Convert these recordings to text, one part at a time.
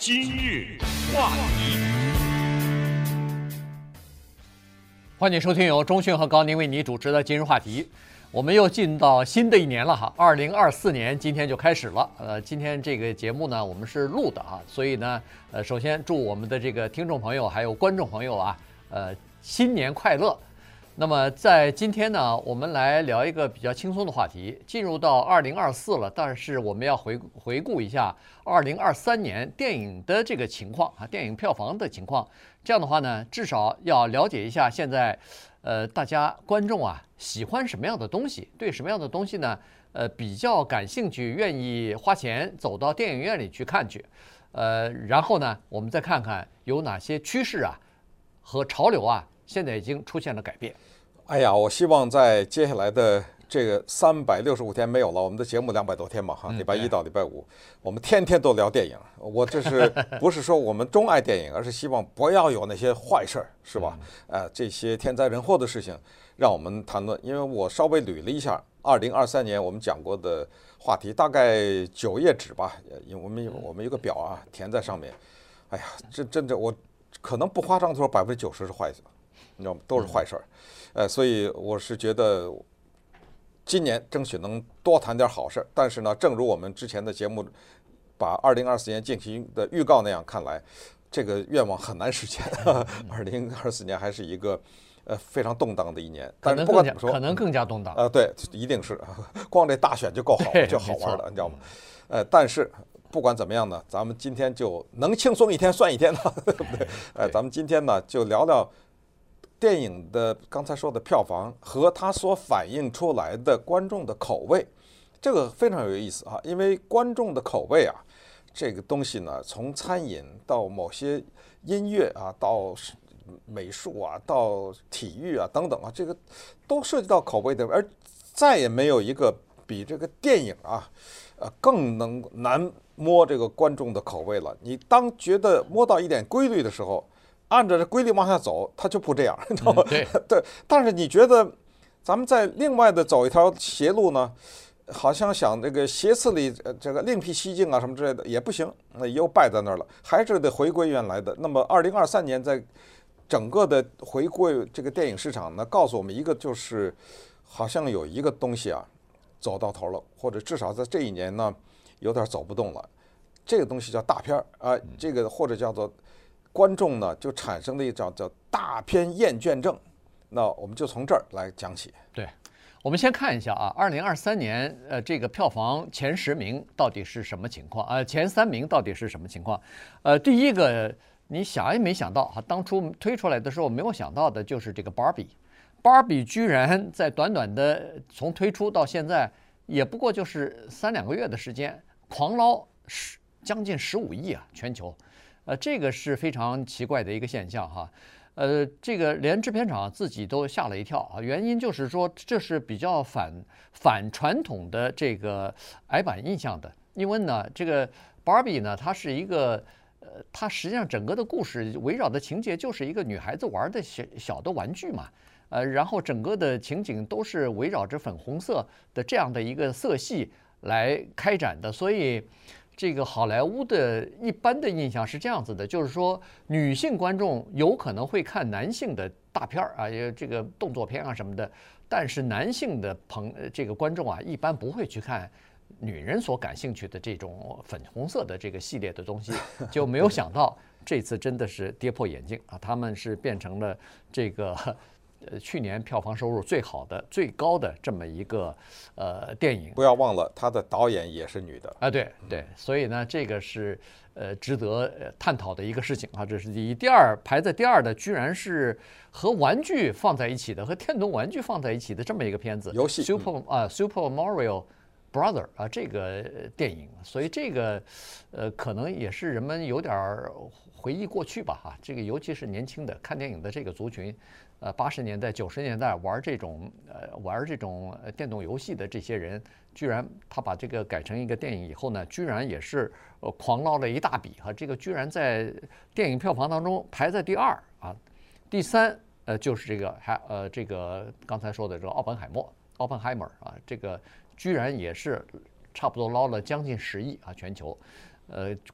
今日话题，欢迎收听由中讯和高宁为你主持的今日话题。我们又进到新的一年了哈，2024年今天就开始了。今天这个节目呢，我们是录的啊，所以呢，首先祝我们的这个听众朋友还有观众朋友啊，新年快乐。那么在今天呢，我们来聊一个比较轻松的话题。进入到2024了，但是我们要回顾一下2023年电影的这个情况啊，电影票房的情况。这样的话呢，至少要了解一下现在，大家观众啊喜欢什么样的东西，对什么样的东西呢，比较感兴趣，愿意花钱走到电影院里去看去。然后呢，我们再看看有哪些趋势啊和潮流啊，现在已经出现了改变。哎呀，我希望在接下来的这个365天没有了，我们的节目200多天嘛，哈，礼拜一到礼拜五，我们天天都聊电影。我这是不是说我们钟爱电影，而是希望不要有那些坏事儿，是吧？这些天灾人祸的事情，让我们谈论。因为我稍微捋了一下2023年我们讲过的话题，大概9页纸吧。我们有个表啊，填在上面。哎呀，这真的我可能不夸张地说，90%是坏事。你知道吗？都是坏事儿，所以我是觉得今年争取能多谈点好事儿。但是呢，正如我们之前的节目把2024年进行的预告那样，看来这个愿望很难实现。2024年还是一个非常动荡的一年，但是不管怎么说，可能更加动荡。对，一定是，光这大选就够好就好玩了，你知道吗？但是不管怎么样呢，咱们今天就能轻松一天算一天了，对不对？咱们今天呢就聊聊电影的刚才说的票房和它所反映出来的观众的口味，这个非常有意思啊！因为观众的口味啊，这个东西呢，从餐饮到某些音乐啊，到美术啊，到体育啊等等啊，这个都涉及到口味的。而再也没有一个比这个电影啊，更能难摸这个观众的口味了。你当觉得摸到一点规律的时候，按照这规律往下走，它就不这样，你知道吗？对。但是你觉得，咱们再另外的走一条邪路呢，好像想这个斜刺里这个另辟蹊径啊什么之类的也不行，那又败在那儿了，还是得回归原来的。那么2023年在整个的回归这个电影市场呢，告诉我们一个就是，好像有一个东西啊，走到头了，或者至少在这一年呢，有点走不动了。这个东西叫大片儿啊，这个或者叫做。观众呢就产生了一种叫大片厌倦症，那我们就从这儿来讲起。对，我们先看一下啊，2023年这个票房前10名到底是什么情况啊？前3名到底是什么情况？第一个你想也没想到哈，当初推出来的时候没有想到的就是这个 Barbie 居然在短短的从推出到现在也不过就是3-2个月的时间，狂捞将近15亿啊，全球。这个是非常奇怪的一个现象哈，这个连制片厂自己都吓了一跳啊，原因就是说这是比较反传统的这个矮板印象的，因为呢，这个 Barbie 呢，它是一个，它实际上整个的故事围绕的情节就是一个女孩子玩的小的玩具嘛，然后整个的情景都是围绕着粉红色的这样的一个色系来开展的，所以。这个好莱坞的一般的印象是这样子的，就是说女性观众有可能会看男性的大片儿啊，这个动作片啊什么的，但是男性的这个观众啊，一般不会去看女人所感兴趣的这种粉红色的这个系列的东西，就没有想到这次真的是跌破眼镜啊，他们是变成了这个。去年票房收入最高的这么一个电影，不要忘了他的导演也是女的啊，对，所以呢，这个是值得探讨的一个事情啊，这是第一。第二，排在第二的居然是和玩具放在一起的，和电动玩具放在一起的这么一个片子，游戏 Super Mario Brothers 啊，这个电影，所以这个可能也是人们有点回忆过去吧哈，这个尤其是年轻的看电影的这个族群。80年代、90年代玩这种电动游戏的这些人，居然他把这个改成一个电影以后呢，居然也是狂捞了一大笔哈，这个居然在电影票房当中排在第2啊，第3就是这个这个刚才说的这个奥本海默啊，这个居然也是差不多捞了将近10亿啊全球，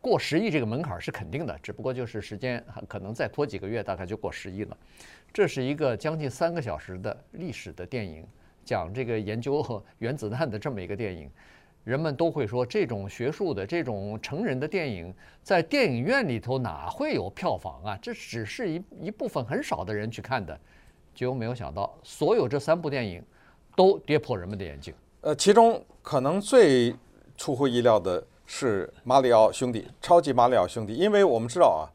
过10亿这个门槛是肯定的，只不过就是时间可能再拖几个月，大概就过10亿了。这是一个将近3个小时的历史的电影，讲这个研究原子弹的这么一个电影。人们都会说，这种学术的、这种成人的电影，在电影院里头哪会有票房啊？这只是一部分很少的人去看的。结果没有想到，所有这3部电影都跌破人们的眼镜。其中可能最出乎意料的是《马里奥兄弟》，超级马里奥兄弟，因为我们知道啊，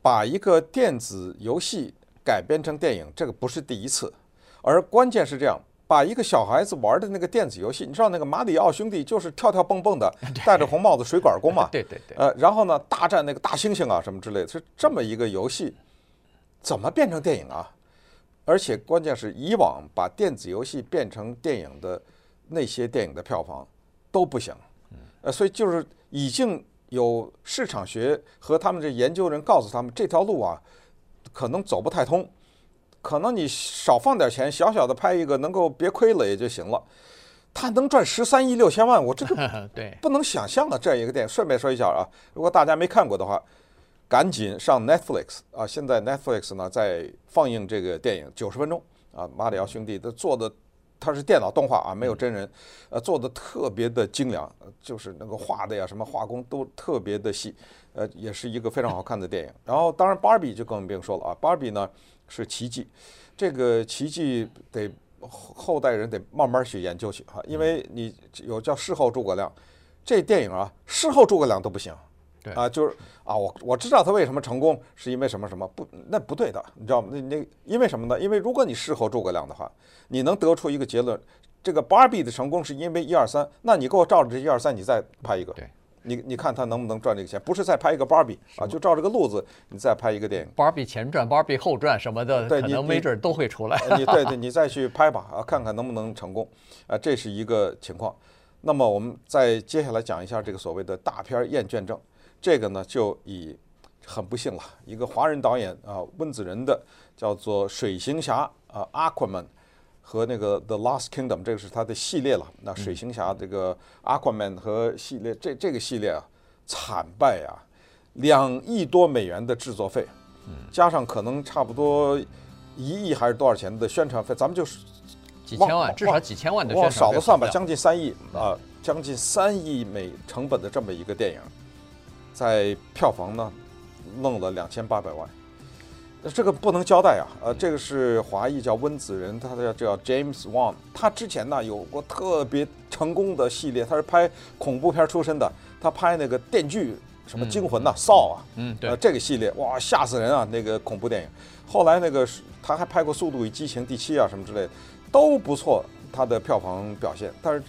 把一个电子游戏改编成电影，这个不是第一次，而关键是这样。把一个小孩子玩的那个电子游戏，你知道那个马里奥兄弟就是跳跳蹦蹦的，戴着红帽子水管工嘛，对对对，然后呢大战那个大猩猩啊什么之类的，是这么一个游戏，怎么变成电影啊？而且关键是以往把电子游戏变成电影的那些电影的票房都不行，所以就是已经有市场学和他们这研究人告诉他们这条路啊可能走不太通。可能你少放点钱，小小的拍一个，能够别亏了也就行了。他能赚13亿6千万，我这个不能想象的这样一个电影。顺便说一下啊，如果大家没看过的话，赶紧上 Netflix 啊！现在 Netflix 呢在放映这个电影90分钟啊，《马里奥兄弟》他做的，它是电脑动画啊，没有真人，做的特别的精良，就是那个画的呀，什么画工都特别的细，也是一个非常好看的电影。然后当然 Barbie 就更不用说了啊 ，Barbie 呢。是奇迹，这个奇迹得后代人得慢慢去研究去哈，因为你有叫事后诸葛亮，这电影啊事后诸葛亮都不行，对啊，就是啊我知道他为什么成功是因为什么什么不，那不对的，你知道吗？那因为什么呢？因为如果你事后诸葛亮的话，你能得出一个结论，这个Barbie的成功是因为1、2、3，那你给我照着这1、2、3你再拍一个，对。你看他能不能赚这个钱？不是再拍一个 Barbie 啊，就照这个路子，你再拍一个电影。Barbie 前传、Barbie 后传什么的，可能没准都会出来。你再去拍吧啊，看看能不能成功啊，这是一个情况。那么我们再接下来讲一下这个所谓的大片厌倦症，这个呢就以很不幸了，一个华人导演啊温子仁的叫做《水行侠》啊 Aquaman。和那个《The Last Kingdom》这个是它的系列了。那水行侠这个 Aquaman 和系列这个系列啊，惨败啊，2亿多美元的制作费，加上可能差不多1亿还是多少钱的宣传费，咱们就几千万，至少几千万的宣传费，少的算吧，将近3亿啊，将近3亿美成本的这么一个电影，在票房呢弄了2800万。这个不能交代啊，这个是华裔叫温子仁，他叫 James Wan， 他之前呢有过特别成功的系列，他是拍恐怖片出身的，他拍那个电锯什么惊魂呐、Saw 啊，对，这个系列哇吓死人啊，那个恐怖电影。后来那个他还拍过《速度与激情》第7啊什么之类的，都不错，他的票房表现。但是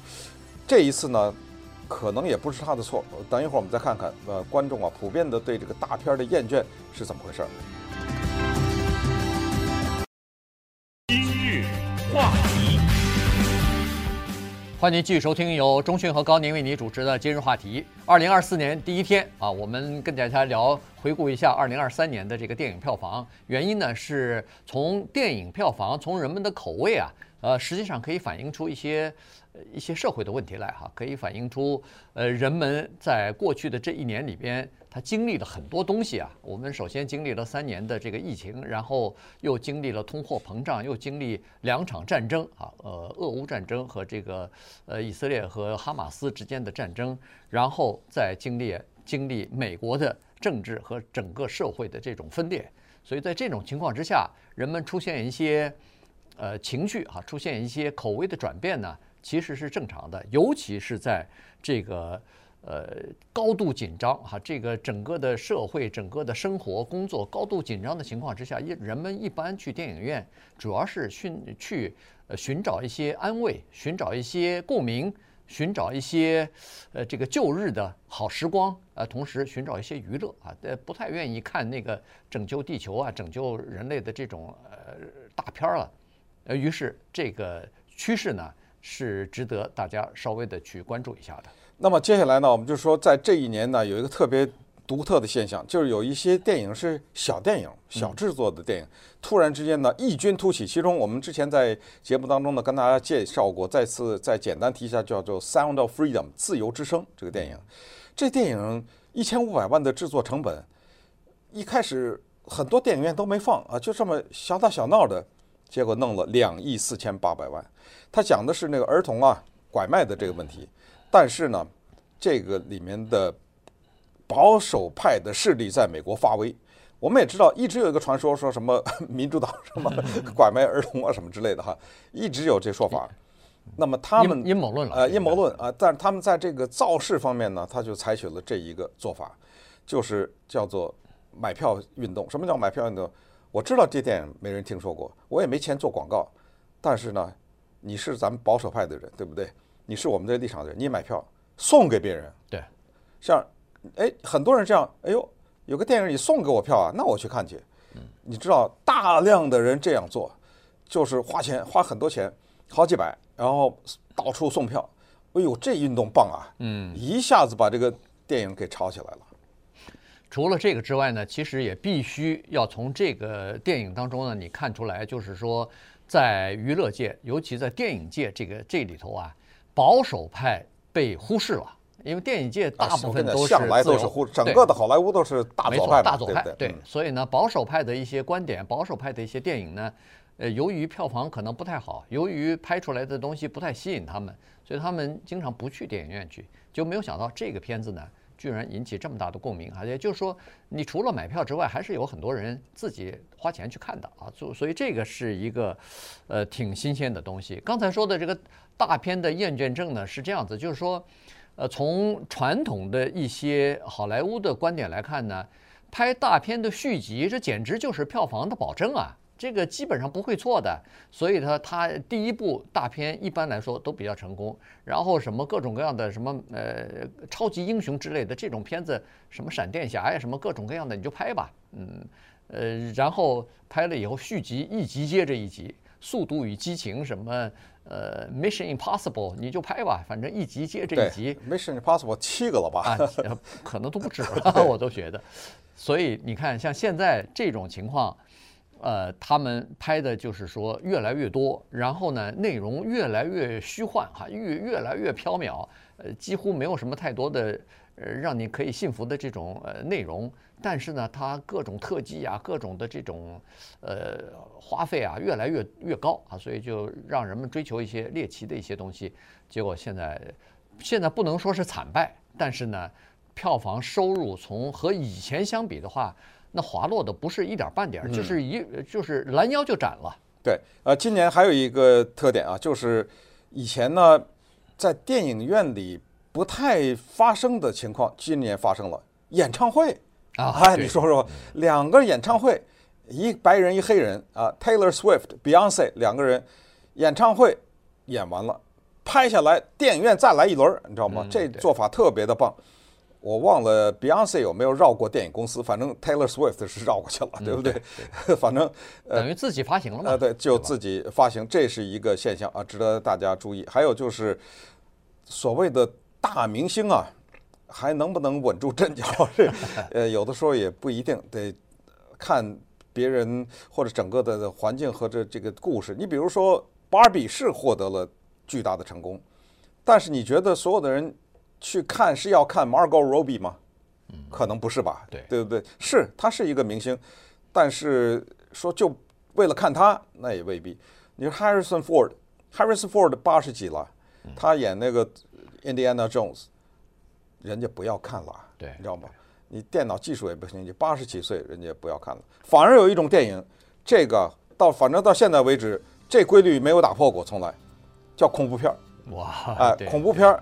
这一次呢，可能也不是他的错。等一会儿我们再看看，观众啊普遍的对这个大片的厌倦是怎么回事。欢迎继续收听由钟迅和高宁为你主持的今日话题。2024年第一天啊，我们跟大家回顾一下2023年的这个电影票房。原因呢是从电影票房，从人们的口味啊，实际上可以反映出一些社会的问题来哈，可以反映出人们在过去的这一年里边。他经历了很多东西啊，我们首先经历了3年的这个疫情，然后又经历了通货膨胀，又经历2场战争啊，俄乌战争和这个以色列和哈马斯之间的战争，然后再经历美国的政治和整个社会的这种分裂，所以在这种情况之下，人们出现一些情绪啊，出现一些口味的转变呢，其实是正常的，尤其是在这个。高度紧张哈，这个整个的社会、整个的生活、工作高度紧张的情况之下，人们一般去电影院，主要是去寻找一些安慰，寻找一些共鸣，寻找一些这个旧日的好时光啊，同时寻找一些娱乐啊，不太愿意看那个拯救地球啊、拯救人类的这种大片了，于是这个趋势呢是值得大家稍微的去关注一下的。那么接下来呢，我们就说，在这一年呢，有一个特别独特的现象，就是有一些电影是小电影、小制作的电影，突然之间呢异军突起。其中我们之前在节目当中呢跟大家介绍过，再简单提一下，叫做《Sound of Freedom》自由之声这个电影。这电影1500万的制作成本，一开始很多电影院都没放啊，就这么小打小闹的，结果弄了2亿4800万。他讲的是那个儿童啊拐卖的这个问题，但是呢，这个里面的保守派的势力在美国发威。我们也知道，一直有一个传说说什么民主党什么拐卖儿童啊什么之类的哈，一直有这说法。那么他们阴谋论啊，但是他们在这个造势方面呢，他就采取了这一个做法，就是叫做买票运动。什么叫买票运动？我知道这电影没人听说过，我也没钱做广告，但是呢，你是咱们保守派的人，对不对？你是我们这立场的人，你买票送给别人。对，像哎很多人这样，哎呦。有个电影你送给我票啊，那我去看去。你知道大量的人这样做，就是花钱花很多钱，好几百，然后到处送票。哎呦，这运动棒啊！一下子把这个电影给炒起来了。除了这个之外呢，其实也必须要从这个电影当中呢，你看出来，就是说在娱乐界，尤其在电影界这里头啊，保守派被忽视了。因为电影界大部分都是向来都是整个的好莱坞都是大左派，对，所以呢，保守派的一些观点，保守派的一些电影呢，由于票房可能不太好，由于拍出来的东西不太吸引他们，所以他们经常不去电影院去，就没有想到这个片子呢，居然引起这么大的共鸣。也就是说，你除了买票之外，还是有很多人自己花钱去看的啊，所以这个是一个，挺新鲜的东西。刚才说的这个大片的厌倦症呢是这样子，就是说。从传统的一些好莱坞的观点来看呢，拍大片的续集，这简直就是票房的保证啊！这个基本上不会错的。所以它第一部大片一般来说都比较成功，然后什么各种各样的什么超级英雄之类的这种片子，什么闪电侠呀，什么各种各样的你就拍吧，然后拍了以后续集一集接着一集，速度与激情什么。Mission Impossible， 你就拍吧，反正一集接着一集。Mission Impossible 7个了吧？啊，可能都不止了，我都觉得。所以你看，像现在这种情况，他们拍的就是说越来越多，然后呢，内容越来越虚幻哈，越来越缥缈，几乎没有什么太多的让你可以信服的这种内容。但是呢，它各种特技啊，各种的这种花费啊，越来越高啊，所以就让人们追求一些猎奇的一些东西。结果现在不能说是惨败，但是呢，票房收入从和以前相比的话，那滑落的不是一点半点，就是拦腰就斩了。对，今年还有一个特点啊，就是以前呢，在电影院里不太发生的情况，今年发生了演唱会。哎，你说2个演唱会，一白人一黑人啊 ，Taylor Swift、Beyoncé 2个人演唱会演完了，拍下来电影院再来一轮，你知道吗？这做法特别的棒。我忘了 Beyoncé 有没有绕过电影公司，反正 Taylor Swift 是绕过去了，对不对？反正等于自己发行了嘛。对，就自己发行，这是一个现象啊，值得大家注意。还有就是所谓的大明星啊。还能不能稳住阵脚？有的时候也不一定，得看别人或者整个的环境和这个故事。你比如说 ，Barbie 是获得了巨大的成功，但是你觉得所有的人去看是要看 Margot Robbie 吗？可能不是吧？对不对？是，她是一个明星，但是说就为了看她，那也未必。你说 Harrison Ford 80几了，他演那个 Indiana Jones。人家不要看了，你知道吗？你电脑技术也不行，你80几岁，人家不要看了。反而有一种电影，这个反正到现在为止，这规律没有打破过，从来叫恐怖片。哇，恐怖片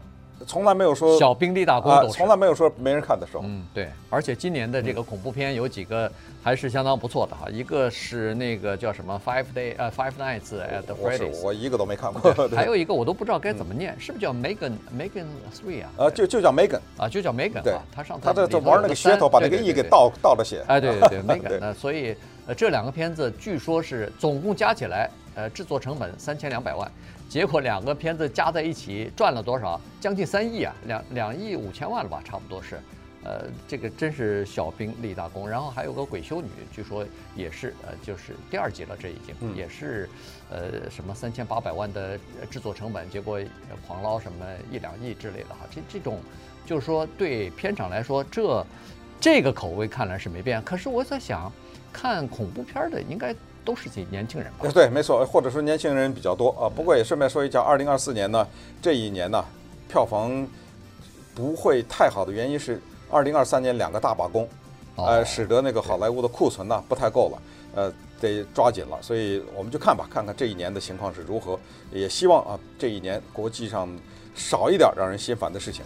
从来没有说小兵力大锅，从来没有说没人看的时候。对。而且今年的这个恐怖片有几个还是相当不错的哈，一个是那个叫什么 Five Nights at Freddy's， 我一个都没看过。还有一个我都不知道该怎么念，是不是叫 Megan 3啊？就叫 Megan 啊，就叫 Megan。对，他这玩那个噱头，把那个 E 给倒着写。对 Megan。所以这2个片子据说是总共加起来，制作成本3200万。结果2个片子加在一起赚了多少？将近3亿啊，2亿5000万了吧，差不多是。这个真是小兵立大功。然后还有个鬼修女，据说也是就是第二集了，这已经、也是什么3800万的制作成本，结果狂捞什么1-2亿之类的哈。这种就是说对片场来说，这个口味看来是没变。可是我在想，看恐怖片的应该都是些年轻人吧？对，没错，或者说年轻人比较多啊。不过也顺便说一下，2024年呢，这一年呢，票房不会太好的原因是。2023年2个大罢工，使得那个好莱坞的库存呢不太够了，得抓紧了，所以我们就看吧，看看这一年的情况是如何，也希望啊这一年国际上少一点让人心烦的事情。